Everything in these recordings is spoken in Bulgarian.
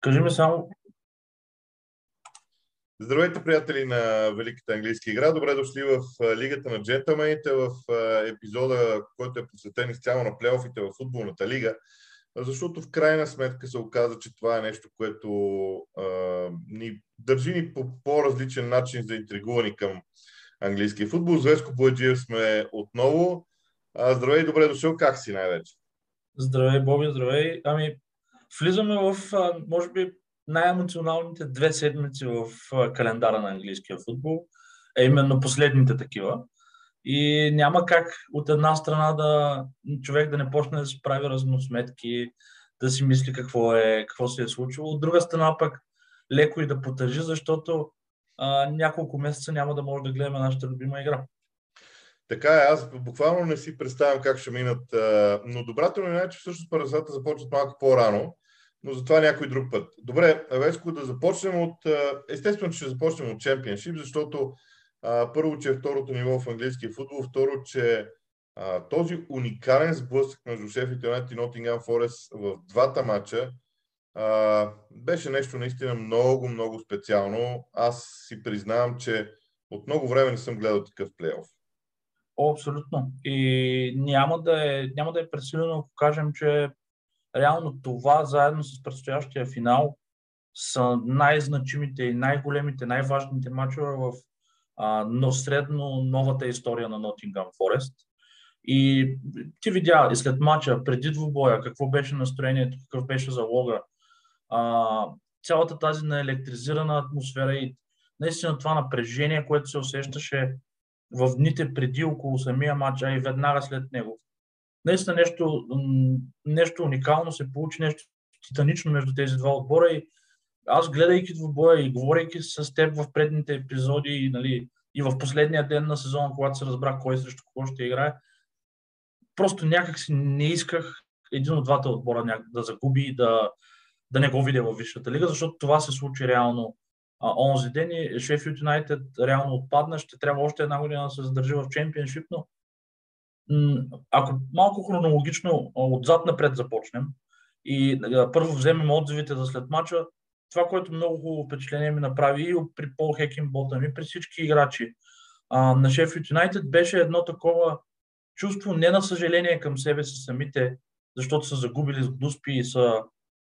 Кажи ми само... Здравейте, приятели на Великата английска игра. Добре дошли в Лигата на джентълмените, в епизода, който е посветен изцяло на плейофите в футболната лига. Защото в крайна сметка се оказа, че това е нещо, което ни държи ни по по-различен начин заинтригувани към английския футбол. Звездко Бояджиев сме отново. Здравей, добре дошъл. Как си най-вече? Здравей, Боби, здравей. Влизаме в, може би, най-емоционалните две седмици в календара на английския футбол, а именно последните такива. И няма как от една страна човек да не почне да си прави разносметки, да си мисли какво се е случило. От друга страна пък леко и да потържи, защото няколко месеца няма да може да гледаме нашата любима игра. Така е, аз буквално не си представям как ще минат, но добрата новина е, че всъщност първенствата започват малко по-рано, но затова някой друг път. Добре, Веско, да започнем от... Естествено, че ще започнем от Championship, защото първо, че е второто ниво в английския футбол, второ, че този уникален сблъсък между Шеффилд Юнайтед и Нотингъм Форест в двата матча беше нещо наистина много, много специално. Аз си признавам, че от много време не съм гледал такъв плейоф. Абсолютно. И няма да е пресилено, ако кажем, че реално това, заедно с предстоящия финал, са най-значимите и най-големите, най-важните матчове в средно новата история на Нотингъм Форест. И ти видя и след матча, преди двубоя, какво беше настроението, какъв беше залога, цялата тази наелектризирана атмосфера и наистина това напрежение, което се усещаше в дните преди около самия матч, а и веднага след него. Наистина нещо уникално се получи, нещо титанично между тези два отбора и аз, гледайки двубоя и говорейки с теб в предните епизоди, и в последния ден на сезона, когато се разбрах кой срещу кого ще играе, просто някак си не исках един от двата отбора да загуби и да не го видя във Висшата лига, защото това се случи реално онзи ден и Шеффилд Юнайтед реално отпадна. Ще трябва още една година да се задържи в Чемпионшип, но ако малко хронологично отзад напред започнем и първо вземем отзивите за след мача, това, което много хубаво впечатление ми направи и при Пол Хекинботъм, и при всички играчи на Шеффилд Юнайтед, беше едно такова чувство не на съжаление към себе си самите, защото са загубили с Дуспи и са...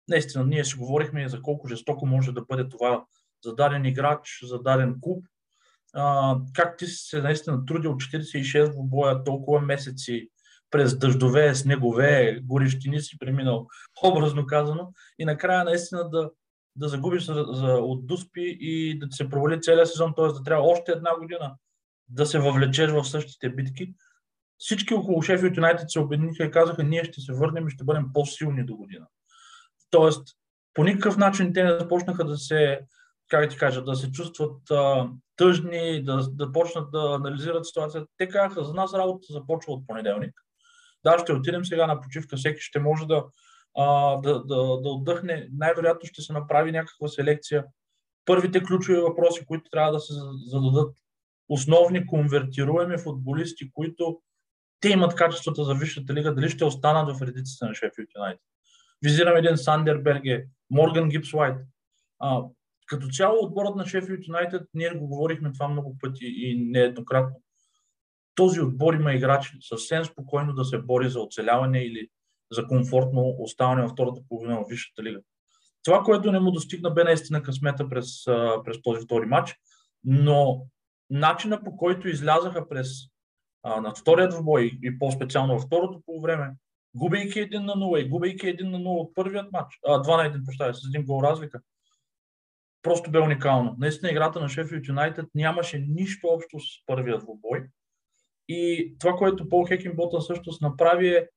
Наистина, ние си говорихме за колко жестоко може да бъде това за даден играч, за даден клуб. Как ти се наистина трудил 46 двубоя, толкова месеци, през дъждове, снегове, горещини си преминал, образно казано, и накрая наистина да загубиш от Дуспи и да се провали целия сезон, т.е. да трябва още една година да се въвлечеш в същите битки. Всички около Шеффилд Юнайтед се обединиха и казаха: ние ще се върнем и ще бъдем по-силни до година. Тоест, по никакъв начин те не започнаха да се, да се чувстват тъжни, да почнат да анализират ситуацията. Те казаха: за нас работата започва от понеделник. Да, ще отидем сега на почивка, всеки ще може да отдъхне, най-вероятно ще се направи някаква селекция. Първите ключови въпроси, които трябва да се зададат, основни конвертируеми футболисти, които те имат качествата за Висшата лига, дали ще останат в редиците на Шеффилд Юнайтед. Визирам един Сандер Берге, Морган Гибс-White. Като цяло отборът на Шеффилд Юнайтед, ние го говорихме това много пъти и нееднократно, този отбор има играчи съвсем спокойно да се бори за оцеляване или за комфортно оставане във втората половина в Висшата лига. Това, което не му достигна, бе наистина късмета през този втори матч, но начина, по който излязаха на втория двубой и по-специално във второто полувреме, губейки 1-0 и губейки 1-0 от първият матч, 2-1, с един гол разлика, просто бе уникално. Наистина играта на Шеффилд Юнайтед нямаше нищо общо с първия двубой и това, което Пол Хекинботъм също направи, е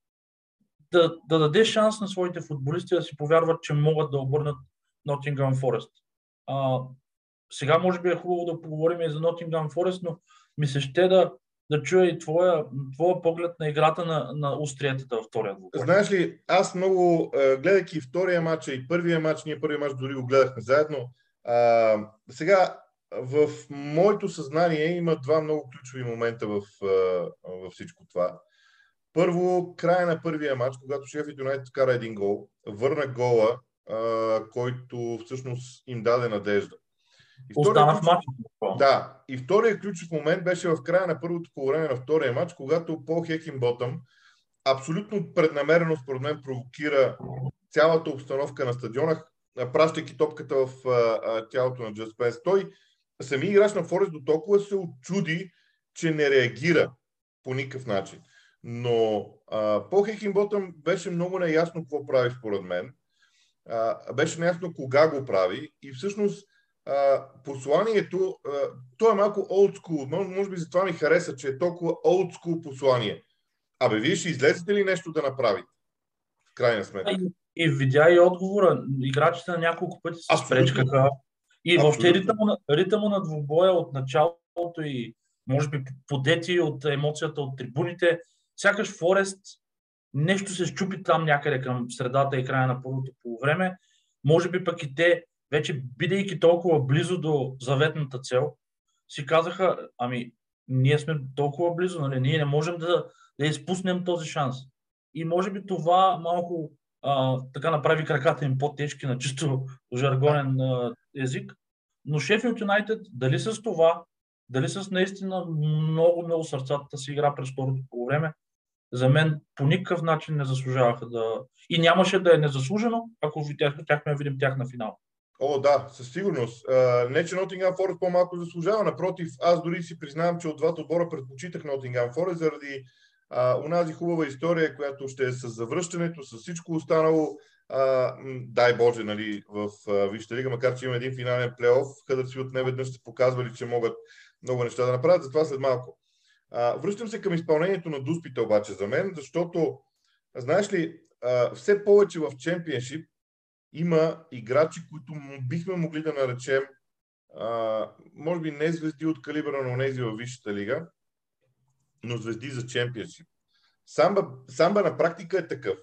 да даде шанс на своите футболисти да си повярват, че могат да обърнат Нотингъм Форест. Сега може би е хубаво да поговорим и за Нотингъм Форест, но ми се ще да чуя и твоя поглед на играта на остриетата във втория двубой. Знаеш ли, аз много, гледайки втория матч и първия матч, ние първия матч дори го гледахме заедно, сега в моето съзнание има два много ключови момента във всичко това. Първо, края на първия матч, когато Шеффилд Юнайтед вкара един гол, върна гола който всъщност им даде надежда. Остана в матча. Да, и втория ключов момент беше в края на първото полувреме на втория матч, когато Пол Хекинботъм абсолютно преднамерено, според мен, провокира цялата обстановка на стадиона, пращайки топката в тялото на Just Pence. Той, самия играч на Форест, до толкова се отчуди, че не реагира по никакъв начин. Но Пол Хекинботъм беше много неясно какво прави, според мен. Беше неясно кога го прави и всъщност посланието, то е малко олдскул, може би затова ми хареса, че е толкова олдскул послание. Абе, вие ще излезете ли нещо да направите? В крайна сметка. И видя и отговора. Играчите на няколко пъти с пречката. И въобще ритъма на двубоя от началото и може би подети от емоцията от трибуните. Сякаш Форест нещо се счупи там някъде към средата и края на първото полувреме. Може би пък и те, вече бидейки толкова близо до заветната цел, си казаха, ами ние сме толкова близо, нали? Ние не можем да изпуснем този шанс. И може би това малко така направи краката им по-тежки на чисто жаргонен език. Но Шеффилд Юнайтед, дали с това, дали с наистина много сърцата си игра през второто полувреме, за мен по никакъв начин не заслужаваха да... И нямаше да е незаслужено, ако тяхме видим тях на финал. О, да, със сигурност. Не, че Nottingham Forest по-малко заслужава. Напротив, аз дори си признавам, че от двата отбора предпочитах Nottingham Forest заради унази хубава история, която ще е с завръщането, с всичко останало. Дай Боже, нали, в Висшата лига, макар че има един финален плейоф, Хъдърсфилд неведнъж са показвали, че могат много неща да направят, затова след малко. Връщам се към изпълнението на дуспите обаче за мен, защото, знаеш ли, все повече в Championship има играчи, които бихме могли да наречем, може би не звезди от калибра на онези във Висшата лига, но звезди за Championship. Самба на практика е такъв.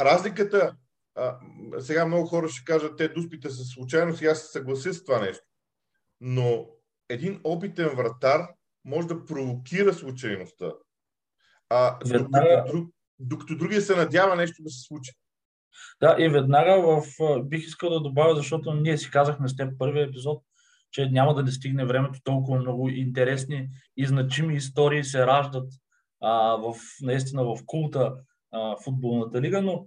Разликата, сега много хора ще кажат, те дуспите са случайност и аз се съглася с това нещо. Но един опитен вратар може да провокира случайността, докато другия се надява нещо да се случи. Да, и веднага бих искал да добавя, защото ние си казахме с теб първия епизод, че няма да не стигне времето, толкова много интересни и значими истории се раждат наистина в култа футболната лига, но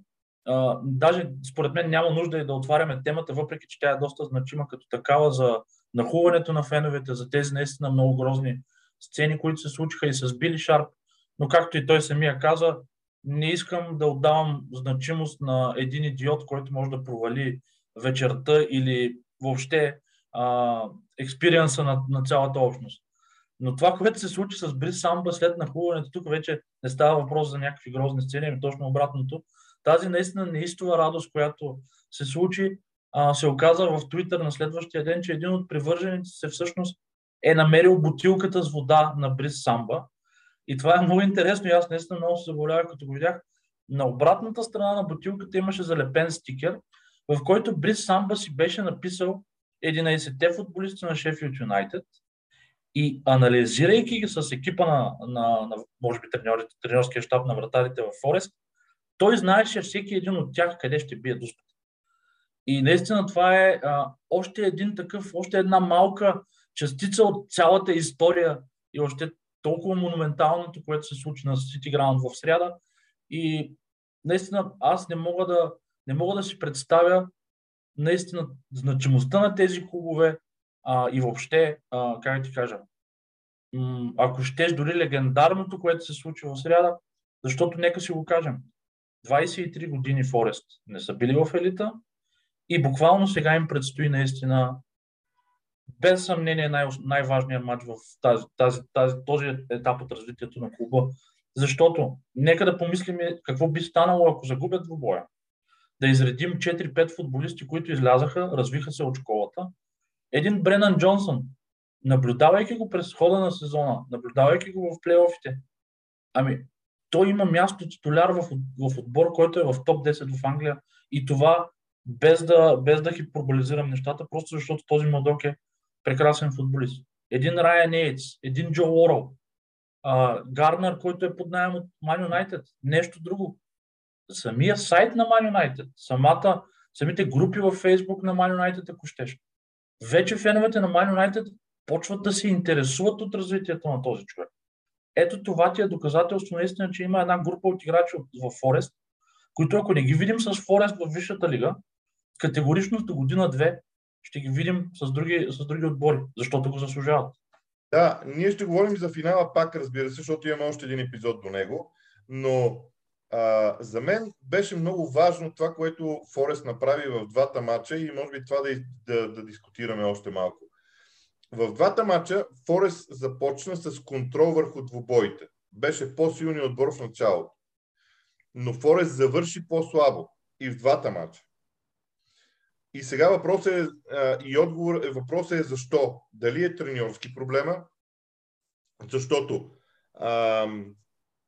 даже според мен няма нужда и да отваряме темата, въпреки че тя е доста значима като такава за нахуването на феновете, за тези наистина много грозни сцени, които се случиха и с Били Шарп, но както и той самия каза, не искам да отдавам значимост на един идиот, който може да провали вечерта или въобще експириенса на цялата общност. Но това, което се случи с Брис Самба след нахлуването, тук вече не става въпрос за някакви грозни сцени, ами точно обратното. Тази наистина неистова радост, която се случи, се оказа в Твитър на следващия ден, че един от привържените се всъщност е намерил бутилката с вода на Брис Самба. И това е много интересно и аз наистина много се заболявах, като го видях. На обратната страна на бутилката имаше залепен стикер, в който Брис Самба си беше написал 11-те футболисти на Шеффилд Юнайтед и анализирайки ги с екипа на може би тренерския щаб на вратарите във Форест, той знаеше всеки един от тях къде ще бие дуспите. И наистина това е още една малка частица от цялата история и още толкова монументалното, което се случи на City Ground в сряда. И наистина аз не мога да си представя наистина значимостта на тези клубове и въобще, как ти кажа, ако щеш дори легендарното, което се случи в сряда, защото нека си го кажем, 23 години Форест не са били в елита и буквално сега им предстои наистина без съмнение най-важният матч в този етап от развитието на клуба. Защото нека да помислим какво би станало, ако загубят двубоя. Да изредим 4-5 футболисти, които излязаха, развиха се от школата. Един Бренан Джонсън, наблюдавайки го през хода на сезона, наблюдавайки го в плейофите, ами той има място титуляр в отбор, който е в топ 10 в Англия. И това без да хиперболизирам нещата, просто защото този младок е прекрасен футболист. Един Райан Ейтс, един Джо Уоръл, Гарнер, който е под наем от Man United, нещо друго. Самия сайт на Man United, самата самите групи във Фейсбук на Man United, ако щеш. Вече феновете на Man United почват да се интересуват от развитието на този човек. Ето това ти е доказателство наистина, че има една група от играчи във Форест, които ако не ги видим с Форест в Висшата лига, категорично до година-две ще ги видим с други отбори, защото го заслужават. Да, ние ще говорим за финала пак, разбира се, защото имаме още един епизод до него, но за мен беше много важно това, което Форест направи в двата матча и може би това да дискутираме още малко. В двата матча Форест започна с контрол върху двубоите. Беше по-силният отбор в началото. Но Форест завърши по-слабо и в двата матча. И сега въпросът е, въпросът е защо? Дали е треньорски проблема? Защото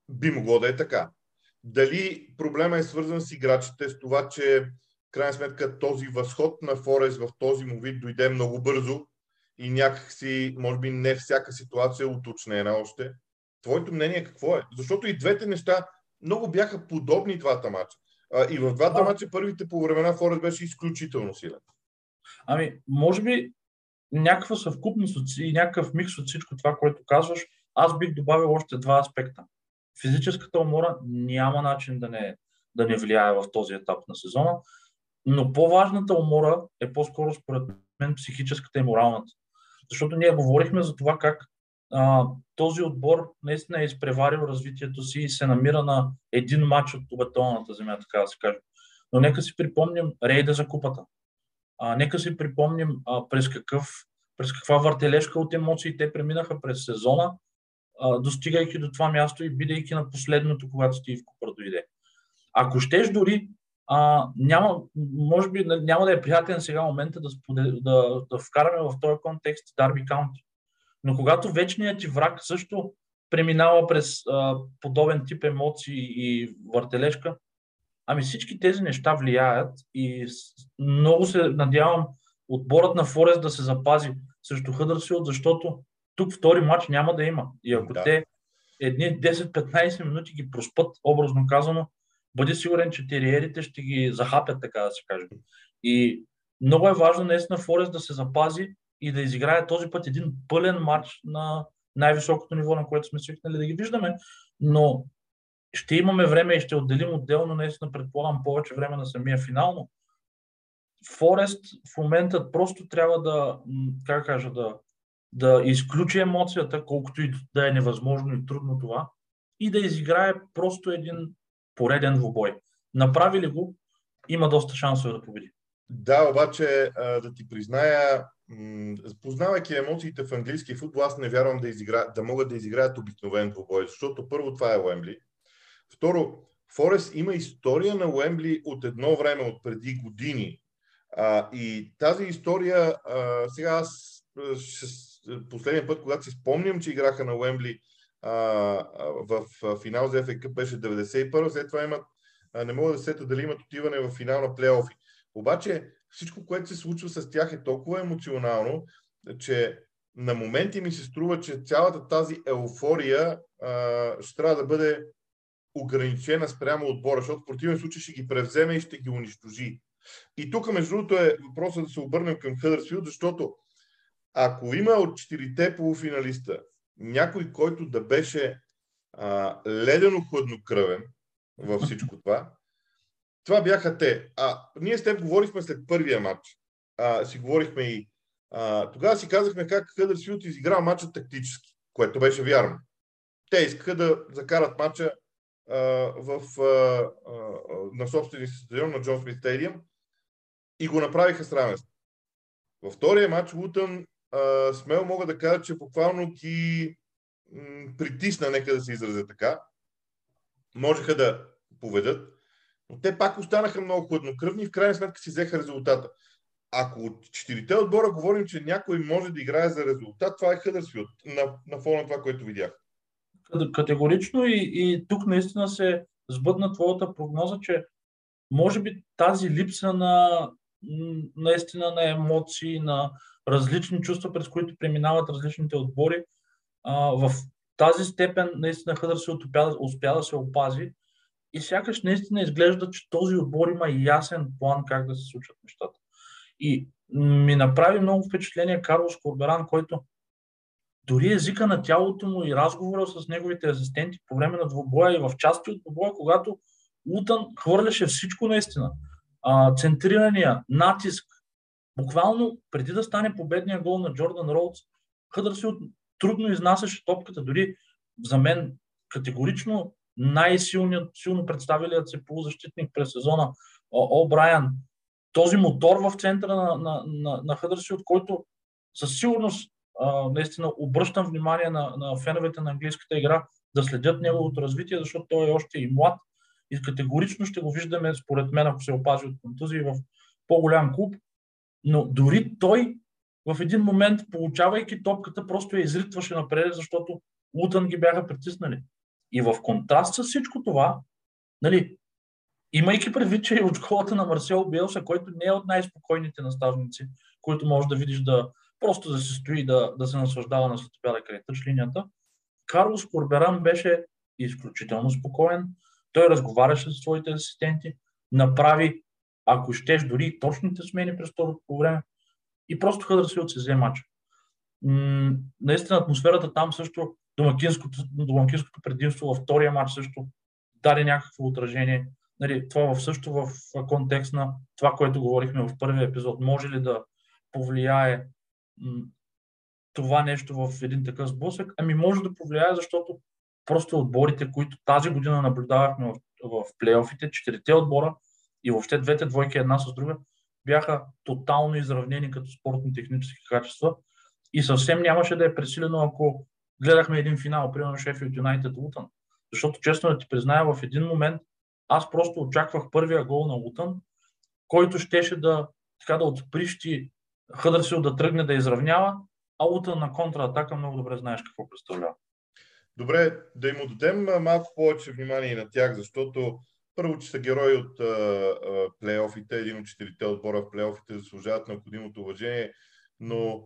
би могло да е така. Дали проблема е свързан с играчите, с това, че в крайна сметка този възход на Форест в този му вид дойде много бързо и някакси, може би не всяка ситуация е уточнена още. Твоето мнение какво е? Защото и двете неща много бяха подобни двата мача. И в двата мача първите по времена Форест беше изключително силен. Ами, може би някаква съвкупност и някакъв микс от всичко това, което казваш, аз бих добавил още два аспекта. Физическата умора няма начин да не влияе в този етап на сезона, но по-важната умора е по-скоро според мен психическата и моралната. Защото ние говорихме за това как този отбор наистина е изпреварил развитието си и се намира на един матч от обетованата земя, така да се каже. Но нека си припомним рейда за купата. Нека си припомним през каква въртележка от емоции те преминаха през сезона, достигайки до това място и бидейки на последното, когато Стив Купър дойде. Ако щеш дори, може би няма да е приятен сега момента да вкараме в този контекст Дарби Каунти. Но когато вечният ти враг също преминава през подобен тип емоции и въртележка, ами всички тези неща влияят и много се надявам отборът на Форест да се запази срещу Хъдърсфилд, защото тук втори матч няма да има. И ако те едни 10-15 минути ги проспат, образно казано, бъди сигурен, че териерите ще ги захапят, така да се каже. И много е важно наистина Форест да се запази и да изиграе този път един пълен матч на най-високото ниво, на което сме свикнали да ги виждаме, но ще имаме време и ще отделим отделно, наистина предполагам повече време на самия финал, но Форест в момента просто трябва да изключи емоцията, колкото и да е невъзможно и трудно това, и да изиграе просто един пореден двубой. Направи ли го, има доста шансове да победи. Да, обаче да ти призная, познавайки емоциите в английския футбол, аз не вярвам да могат да изиграят обикновен двубой, защото първо това е Уембли. Второ, Форест има история на Уембли от едно време, от преди години. И тази история, сега аз последния път, когато си спомням, че играха на Уембли в финал за FA Cup, беше 91, след това имат, не мога да се сета дали имат отиване в финал на плейофи. Обаче всичко, което се случва с тях е толкова емоционално, че на моменти ми се струва, че цялата тази еуфория ще трябва да бъде ограничена спрямо отбора, защото в противен случай ще ги превземе и ще ги унищожи. И тук, между другото, е въпросът да се обърнем към Хъдърсфилд, защото ако има от 4-те полуфиналиста някой, който да беше ледено хладнокръвен във всичко това, това бяха те. Ние с теб говорихме след първия матч. Тогава си казахме как Хъдърсфилд изигра матча тактически, което беше вярно. Те искаха да закарат матча на собствения стадион, на Джон Смит стадиум, и го направиха с равенство. Във втория матч Лутън смело мога да кажа, че буквално ги притисна, нека да се изразя така. Можеха да поведат, но те пак останаха много хладнокръвни и в крайна сметка си взеха резултата. Ако от 4-те отбора говорим, че някой може да играе за резултат, това е Хъдърсфилд на фона на това, което видях. Категорично и тук наистина се сбъдна твоята прогноза, че може би тази липса наистина на емоции, на различни чувства, през които преминават различните отбори, в тази степен наистина Хъдърсфилд успя да се опази И сякаш наистина изглежда, че този отбор има ясен план как да се случат нещата. И ми направи много впечатление Карлос Корберан, който дори езика на тялото му и разговора с неговите асистенти по време на двобоя и в части от двобоя, когато Лутън хвърляше всичко наистина. Центрирания, натиск. Буквално преди да стане победния гол на Джордан Роудс, Хъдърсфилд трудно изнасяше топката. Дори за мен категорично най-силно представилият се полузащитник през сезона О'Брайан. Този мотор в центъра на Хъдърсфилд, който със сигурност наистина обръщам внимание на феновете на английската игра да следят неговото развитие, защото той е още и млад и категорично ще го виждаме, според мен, ако се опази от контузии в по-голям клуб. Но дори той в един момент, получавайки топката, просто я изритваше напред, защото Лутън ги бяха притиснали. И в контраст с всичко това, нали, имайки предвид, че и от школата на Марсело Биелса, който не е от най-спокойните наставници, които можеш да видиш да просто да се стои, да се наслаждава на светопяда край тъч линията, Карлос Корберан беше изключително спокоен. Той разговаряше с своите асистенти, направи, ако щеш, дори точните смени през второто по време и просто Хъдърсфилд се взе матча. Наистина атмосферата там също, домакинското предимство във втория матч също даде някакво отражение. Нали, това също в контекст на това, което говорихме в първия епизод. Може ли да повлияе това нещо в един такъв сблъсък? Ами може да повлияе, защото просто отборите, които тази година наблюдавахме в плейофите, четирите отбора и въобще двете двойки една с друга, бяха тотално изравнени като спортно-технически качества и съвсем нямаше да е пресилено, ако гледахме един финал, примерно Шеффилд Юнайтед Лутън. Защото, честно да ти призная, в един момент аз просто очаквах първия гол на Лутън, който щеше да отприщи Хъдърсфилд да тръгне да изравнява, а Лутън на контратака много добре знаеш какво представлява. Добре, да им отдадем малко повече внимание на тях, защото първо, че са герои от плейофите, един от четирите отбора в плейофите заслужават необходимото уважение, но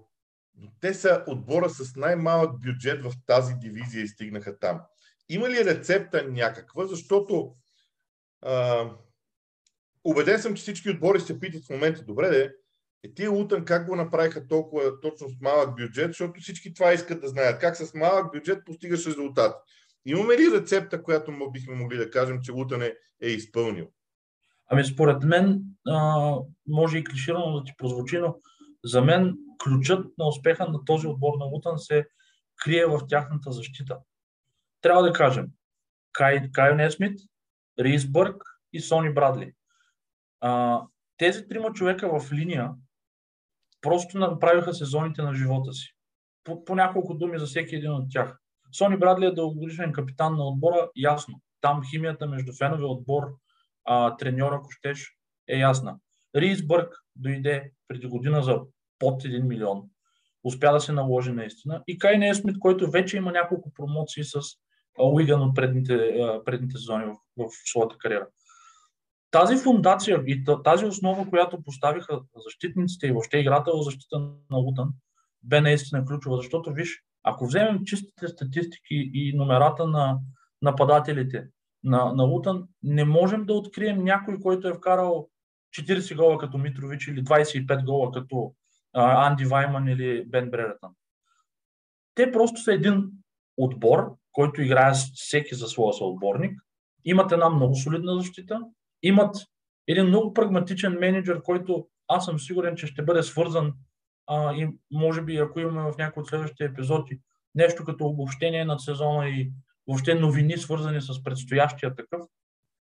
те са отбора с най-малък бюджет в тази дивизия и стигнаха там. Има ли рецепта някаква? Защото убеден съм, че всички отбори се питат в момента, добре де, тия Лутън как го направиха толкова точно с малък бюджет, защото всички това искат да знаят. Как с малък бюджет постигаш резултат? Имаме ли рецепта, която бихме могли да кажем, че Лутън е изпълнил? Ами според мен, може и клиширано да ти прозвучи, но за мен ключът на успеха на този отбор на Лутън се крие в тяхната защита. Трябва да кажем, Кайл Несмит, Рийс Бърк и Сони Брадли. Тези трима човека в линия просто направиха сезоните на живота си. По няколко думи за всеки един от тях. Сони Брадли е дългогодишен капитан на отбора, ясно. Там химията между фенове отбор, треньор, ако щеш, е ясна. Рийс Бърк дойде преди година за под 1 милион. Успя да се наложи наистина. И Кай Несмит, който вече има няколко промоции с Уиган от предните сезони в своята кариера. Тази фундация и тази основа, която поставиха защитниците и въобще играта в защита на Лутън, бе наистина ключова, защото виж, ако вземем чистите статистики и номерата на нападателите на Лутън, не можем да открием някой, който е вкарал 40 гола като Митрович или 25 гола като Анди Вайман или Бен Бреретън. Те просто са един отбор, който играе всеки за своя съотборник, имат една много солидна защита, имат един много прагматичен менеджер, който аз съм сигурен, че ще бъде свързан и може би, ако имаме в някои от следващите епизоди, нещо като обобщение на сезона и въобще новини, свързани с предстоящия такъв.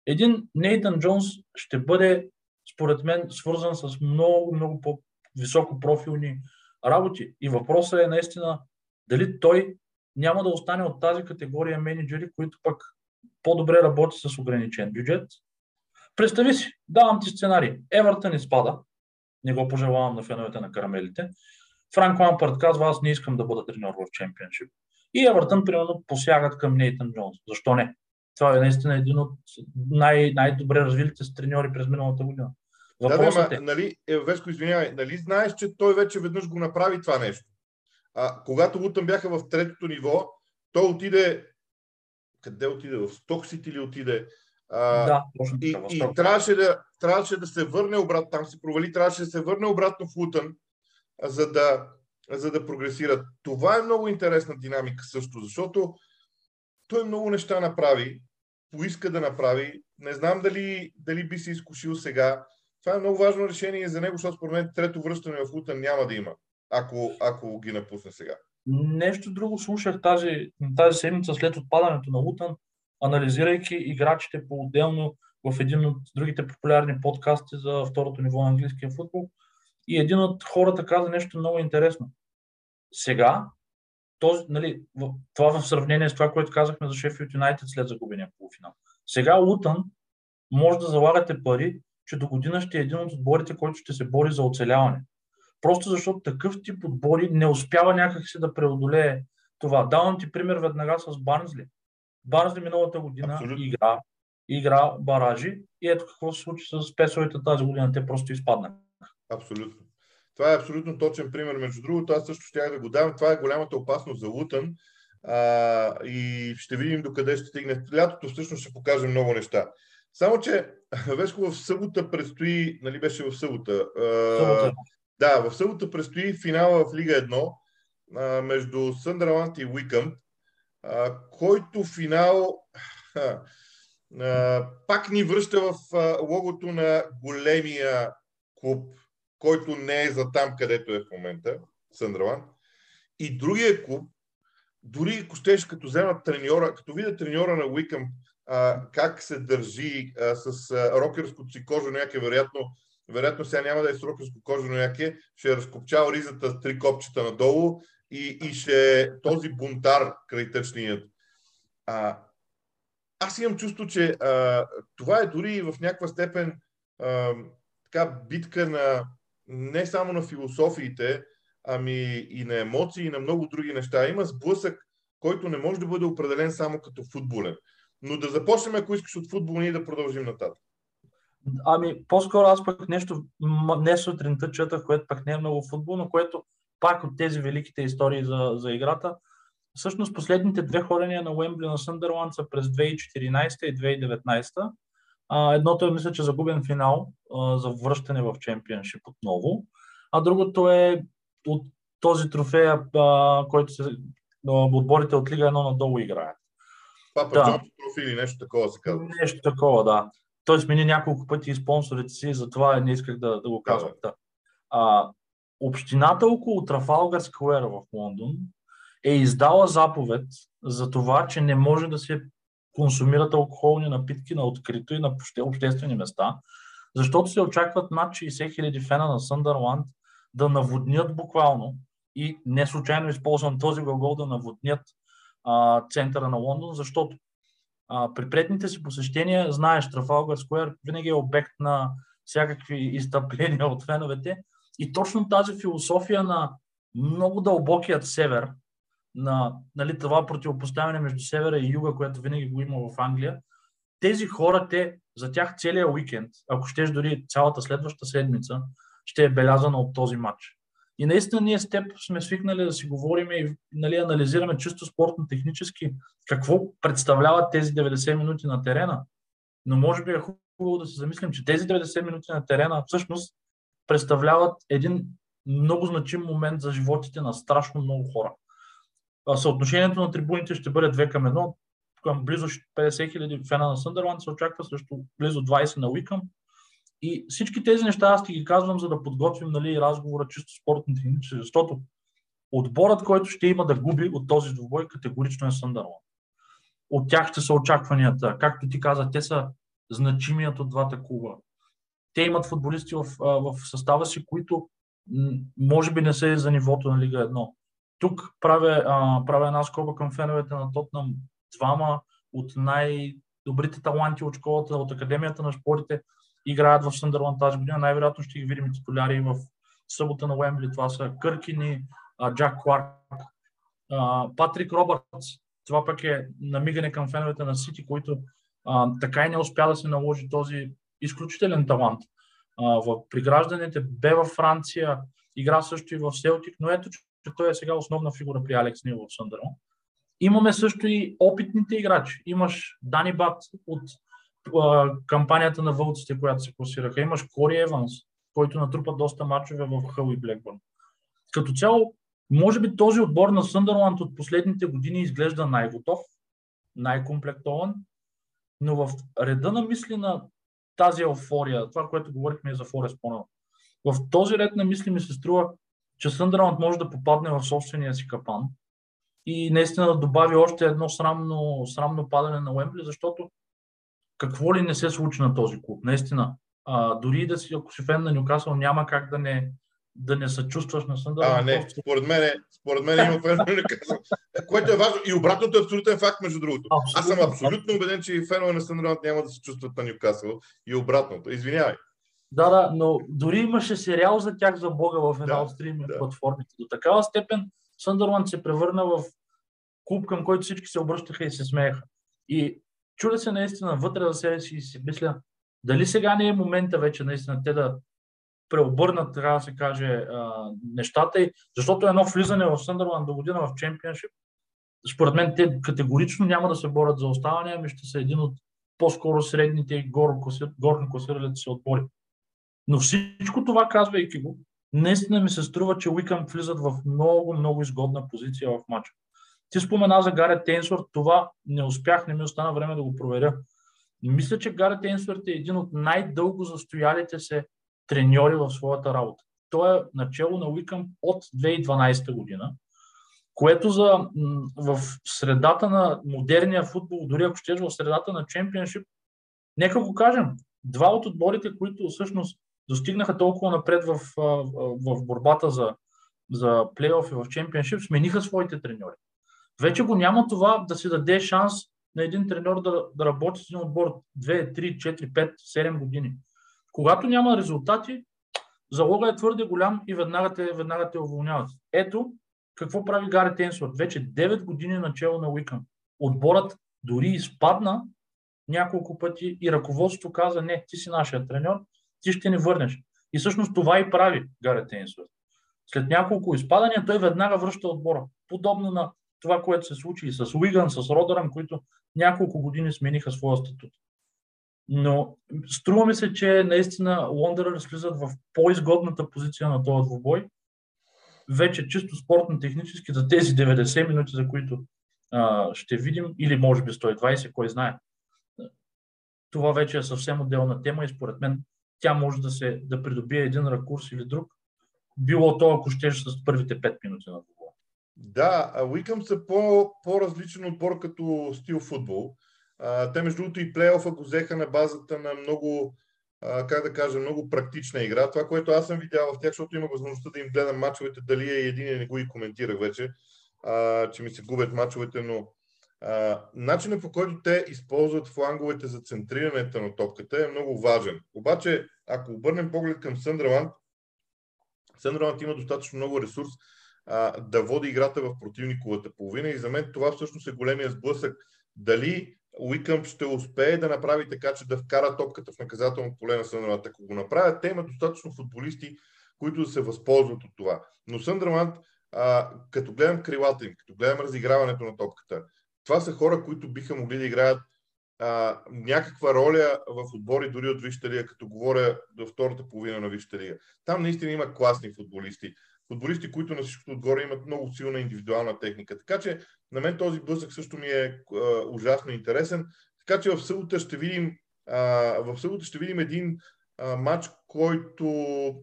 Един Нейтън Джонс ще бъде, според мен, свързан с много, много по-високопрофилни работи. И въпросът е наистина дали той няма да остане от тази категория менеджери, които пък по-добре работят с ограничен бюджет. Представи си, давам ти сценарий. Евертън изпада. Не го пожелавам на феновете на карамелите. Франк Лампард казва, аз не искам да бъда треньор в Championship. И Евертън, примерно, посягат към Нейтън Джонс. Защо не? Това е наистина един от най-добре развилите се треньори през миналата година. Въпросът е... Нали, Веско, извинявай, нали знаеш, че той вече веднъж го направи това нещо? Когато Лутън бяха в третото ниво, той отиде... Къде отиде? В Стоксит или отиде? Да, и трябваше да се върне обратно, там се провали, трябваше да се върне обратно в Лутън, за да прогресират. Това е много интересна динамика също, защото той много неща направи, поиска да направи. Не знам дали би се изкушил сега. Това е много важно решение за него, защото според мен трето връщане в Лутън няма да има, ако ги напусне сега. Нещо друго слушах тази седмица след отпадането на Лутън, анализирайки играчите по-отделно в един от другите популярни подкасти за второто ниво на английския футбол. И един от хората каза нещо много интересно. Сега, това в сравнение с това, което казахме за Шеффилд Юнайтед след загубения полуфинал. Сега Лутън може да залагате пари, че до година ще е един от отборите, който ще се бори за оцеляване. Просто защото такъв тип отбори не успява някакси да преодолее това. Давам ти пример веднага с Барнсли. Барнсли миналата година игра баражи и ето какво се случи с песовете тази година. Те просто изпаднаха. Абсолютно. Това е абсолютно точен пример. Между другото, аз също щях да го давам. Това е голямата опасност за Лутън и ще видим докъде ще стигне. Лятото всъщност ще покаже много неща. Само че Вешко в събота предстои, нали беше в събота? Да, в събота предстои финала в Лига 1 между Съндърланд и Уикъм, който финал пак ни връща в логото на големия клуб, който не е за там, където е в момента, Съндърланд. И другия клуб, дори ако щеш, като вземат треньора, като видят треньора на Уикъм, как се държи с рокерското си кожа някакъв, вероятно сега няма да е с рокерско кожа някакъв, ще е разкопчал ризата с три копчета надолу и ще е този бунтар край тъчният. Аз имам чувство, че това е дори в някаква степен така битка на не само на философиите, ами и на емоции, и на много други неща. Има сблъсък, който не може да бъде определен само като футболен. Но да започнем, ако искаш, от футбол и да продължим нататък. Ами, по-скоро аз пък нещо не сутринта четах, което пък не е много футбол, но което пак от тези великите истории за играта. Всъщност последните две ходения на Уембли на Съндърланд са през 2014 и 2019. Едното е, мисля, че загубен финал за връщане в Championship отново, а другото е от този трофея, който отборите от Лига 1 надолу играят. Папа Джонс профили, нещо такова се казва. Нещо такова, да. Той смени няколко пъти и спонсорите си, затова не исках да го казвам. Да. Общината около Трафалгар Сквер в Лондон е издала заповед за това, че не може да се консумират алкохолни напитки на открито и на обществени места, защото се очакват над 60 хиляди фена на Съндърланд да наводнят буквално, и не случайно използвам този глагол, да наводнят центъра на Лондон, защото при предните си посещения, знаеш, Трафалгар Сквер винаги е обект на всякакви изтъпления от феновете, и точно тази философия на много дълбокият север, нали, това противопоставяне между севера и юга, което винаги го има в Англия, тези хора, за тях целият уикенд, ако щеш дори цялата следваща седмица, ще е белязана от този матч. И наистина ние с теб сме свикнали да си говорим и, нали, анализираме чисто спортно-технически какво представляват тези 90 минути на терена. Но може би е хубаво да се замислим, че тези 90 минути на терена всъщност представляват един много значим момент за животите на страшно много хора. Съотношението на трибуните ще бъде 2:1, към близо 50 хиляди фена на Съндърланд се очаква срещу близо 20 на Уикъм. И всички тези неща аз ти ги казвам, за да подготвим, нали, разговора чисто спортно-технически, защото отборът, който ще има да губи от този двубой, категорично е Съндърланд. От тях ще са очакванията. Както ти каза, те са значимият от двата клуба. Те имат футболисти в състава си, които може би не са за нивото на Лига 1. Тук правя една скоба към феновете на Тотнъм. Двама от най-добрите таланти от школата, от Академията на шпорите, играят в Съндърланд тази година. Най-вероятно ще ги видим титуляри в събота на Уембли. Това са Къркини, Джак Кларк, Патрик Робъртс. Това пък е намигане към феновете на Сити, които така и не успя да се наложи този изключителен талант. При гражданите бе във Франция, игра също и в Селтик, но ето, че той е сега основна фигура при Алекс Нил в Съндърланд. Имаме също и опитните играчи. Имаш Дани Бат от кампанията на вълците, която се класираха. Имаш Кори Еванс, който натрупа доста мачове в Хъл и Блекбърн. Като цяло, може би този отбор на Съндърланд от последните години изглежда най-готов, най-комплектован, но в реда на мисли на тази еуфория, това, което говорихме за Форест по-надо, в този ред на мисли ми се струва, че Съндърланд може да попадне в собствения си капан и наистина да добави още едно срамно падане на Уембли, защото какво ли не се случи на този клуб. Наистина, дори да си, ако си фен на Нюкасъл, няма как да не съчувстваш на Съндърланд. Според мен има фен на Нюкасъл, което е важно и обратното е абсолютен факт, между другото. Абсолютно. Аз съм абсолютно убеден, че и фенове на Съндърланд няма да се чувстват на Нюкасъл и обратното. Извинявай. Да, но дори имаше сериал за тях, за Бога, в една от стриминг платформите. До такава степен Съндърланд се превърна в клуб, към който всички се обръщаха и се смееха. И чудя се наистина вътре за себе си и си мисля, дали сега не е момента вече наистина те да преобърнат, така да се каже, нещата. Защото едно влизане в Съндърланд до година в Championship, според мен те категорично няма да се борят за оставане, ами ще са един от по-скоро средните и горно класиралите се отбори. Но всичко това, казвайки го, наистина ми се струва, че Уикъмп влизат в много, много изгодна позиция в матча. Ти спомена за Гарет Ейнсворт, това не ми остана време да го проверя. Мисля, че Гарет Ейнсворт е един от най-дълго застоялите се треньори в своята работа. Той е начело на Уикъмп от 2012 година, което в средата на модерния футбол, дори ако ще е в средата на Championship, нека го кажем, два от отборите, които всъщност достигнаха толкова напред в борбата за плейоф и в Championship, смениха своите треньори. Вече го няма това да си даде шанс на един треньор да работи с един отбор 2, 3, 4, 5, 7 години. Когато няма резултати, залога е твърде голям и веднага те уволняват. Ето какво прави Гарет Ейнсворт. Вече 9 години начело на Уикъм. Отборът дори изпадна няколко пъти и ръководството каза: не, ти си нашия треньор, ти ще ни върнеш. И всъщност това и прави Гарет Ейнсворт. След няколко изпадания той веднага връща отбора. Подобно на това, което се случи и с Уиган, с Родъръм, които няколко години смениха своя статут. Но струва ми се, че наистина Wanderers влизат в по-изгодната позиция на този двубой. Вече чисто спортно-технически за тези 90 минути, за които ще видим, или може би 120, кой знае. Това вече е съвсем отделна тема и според мен тя може да придобие един ракурс или друг. Било то, ако щеш, с първите 5 минути на футбола. Да, Уикъм са по-различен отбор като стил футбол. Те, между другото, и плейофа го взеха на базата на много, много практична игра. Това, което аз съм видял в тях, защото имах възможността да им гледам мачовете, дали е един и не го и коментирах вече, че ми се губят мачовете, но начинът, по който те използват фланговете за центрирането на топката, е много важен. Обаче, ако обърнем поглед към Съндърланд има достатъчно много ресурс да води играта в противниковата половина и за мен това всъщност е големия сблъсък. Дали Уикъмп ще успее да направи така, че да вкара топката в наказателно поле на Съндърланд. Ако го направят, те имат достатъчно футболисти, които да се възползват от това. Но Съндърланд, като гледам крилата им, като гледам разиграването на топката, това са хора, които биха могли да играят някаква роля в отбори дори от Висшата лига, като говоря до втората половина на Висшата лига. Там наистина има класни футболисти. Футболисти, които на всичкото отгоре имат много силна индивидуална техника. Така че на мен този блъсък също ми е ужасно интересен. Така че в събота ще видим, един матч, който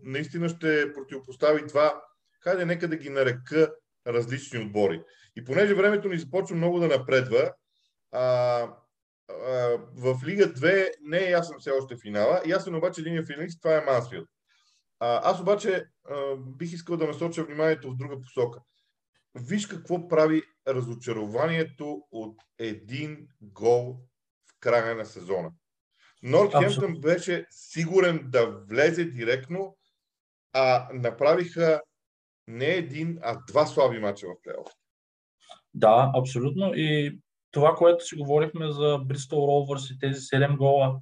наистина ще противопостави два, хайде нека да ги нарека, различни отбори. И понеже времето ни започва много да напредва, в Лига 2 не е ясен все още финала. Ясен обаче единият финалист, това е Мансфилд. Аз обаче бих искал да насоча вниманието в друга посока. Виж какво прави разочарованието от един гол в края на сезона. Нортхемптън беше сигурен да влезе директно, а направиха не един, а два слаби мача в плейоф. Да, абсолютно. И това, което си говорихме за Бристол Ровърс и тези 7 гола,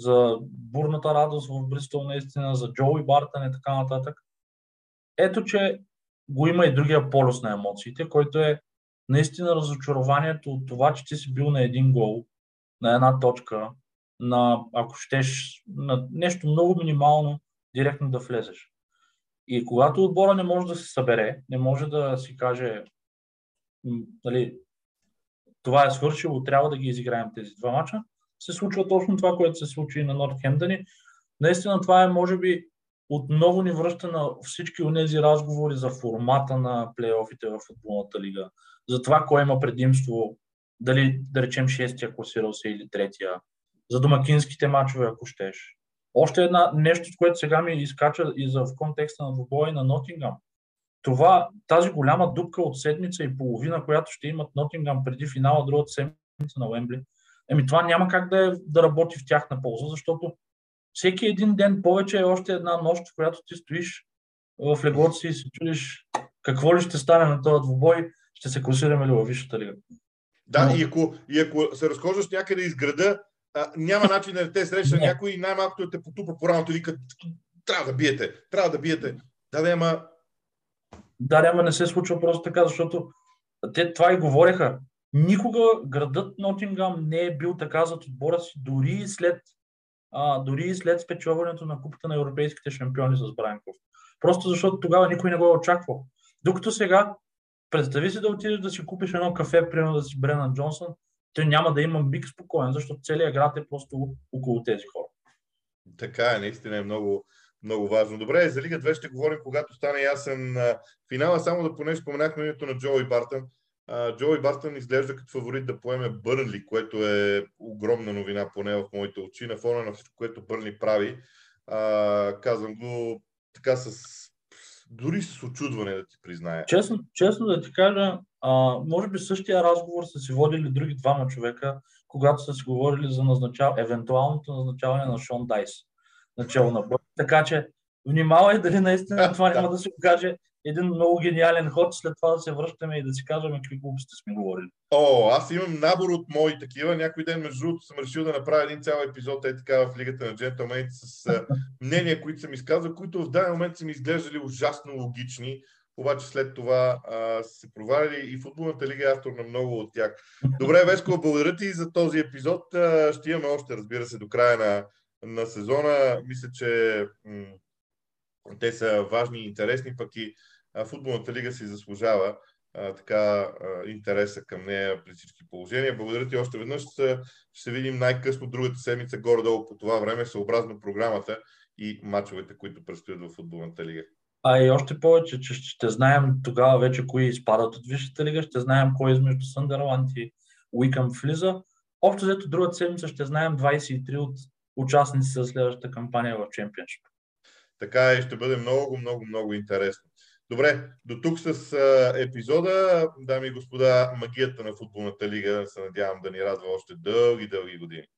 за бурната радост в Бристол наистина, за Джоуи Бартън и така нататък. Ето, че го има и другия полюс на емоциите, който е наистина разочарованието от това, че ти си бил на един гол, на една точка, на, ако щеш, на нещо много минимално, директно да влезеш. И когато отбора не може да се събере, не може да си каже, нали, това е свършило, трябва да ги изиграем тези два мача, се случва точно това, което се случи на Нортхемптън. Наистина това е, може би, отново ни връща на всички онези разговори за формата на плейофите в футболната лига. За това, кой има предимство, дали да речем шестия класирал се или третия, за домакинските мачове, ако щеш. Още едно нещо, което сега ми изкача и в контекста на двубоя на Нотингъм. Това, тази голяма дупка от седмица и половина, която ще имат Нотингъм преди финала другата седмица на Уембли, еми това няма как да работи в тях на полза, защото всеки един ден повече е още една нощ, в която ти стоиш в леглото си и се чудиш какво ли ще стане на този двубой, ще се класираме ли във Висшата лига. Да, и ако се разхождаш някъде из града, няма начин да не те среща някой и най-малкото те потупа по раното и вика, трябва да биете. Да, ама не се случва просто така, защото те това и говореха. Никога градът Нотингъм не е бил така зад отбора си, дори и след спечелването на Купата на европейските шампиони с Бранков. Просто защото тогава никой не го е очаквал. Докато сега, представи си да отидеш да си купиш едно кафе, примерно да си Бренан Джонсън, той няма да има бик спокоен, защото целият град е просто около тези хора. Така е, наистина е много, много важно. Добре, за Лига 2 ще говорим, когато стане ясен финала. Само да понеже споменахме името на Джоуи Бартън. Джоуи Бартън изглежда като фаворит да поеме Бърнли, което е огромна новина, поне в моите очи, на фона на всичко, което Бърнли прави. Казвам го така дори с очудване, да ти призная. Честно да ти кажа, може би същия разговор са си водили други двама човека, когато са си говорили за евентуалното назначаване на Шон Дайс начало на Бърнли. Така че внимавай дали наистина това няма да се окаже един много гениален ход, след това да се връщаме и да си казваме какви глупости сме говорили. Аз имам набор от мои такива. Някой ден, между другото, съм решил да направя един цял епизод в Лигата на джентълмените с мнения, които съм изказал, които в даден момент са ми изглеждали ужасно логични, обаче след това са се провалили и футболната лига е автор на много от тях. Добре, Веско, благодаря ти за този епизод. Ще имаме още, разбира се, до края на сезона. Мисля, че те са важни и интересни, пък и футболната лига си заслужава интереса към нея при всички положения. Благодаря ти още веднъж. Ще се видим най-късно другата седмица, горе-долу по това време, съобразно програмата и мачовете, които предстоят в футболната лига. А и още повече, че ще знаем тогава вече кои изпадат от Висшата лига, ще знаем кой измежду Съндърланд и Уикъм влиза. Общо взето другата седмица ще знаем 23 от участниците за следващата кампания в Championship. Така и ще бъде много, много, много интересно. Добре, до тук с епизода. Дами и господа, магията на футболната лига се надявам да ни радва още дълги, дълги години.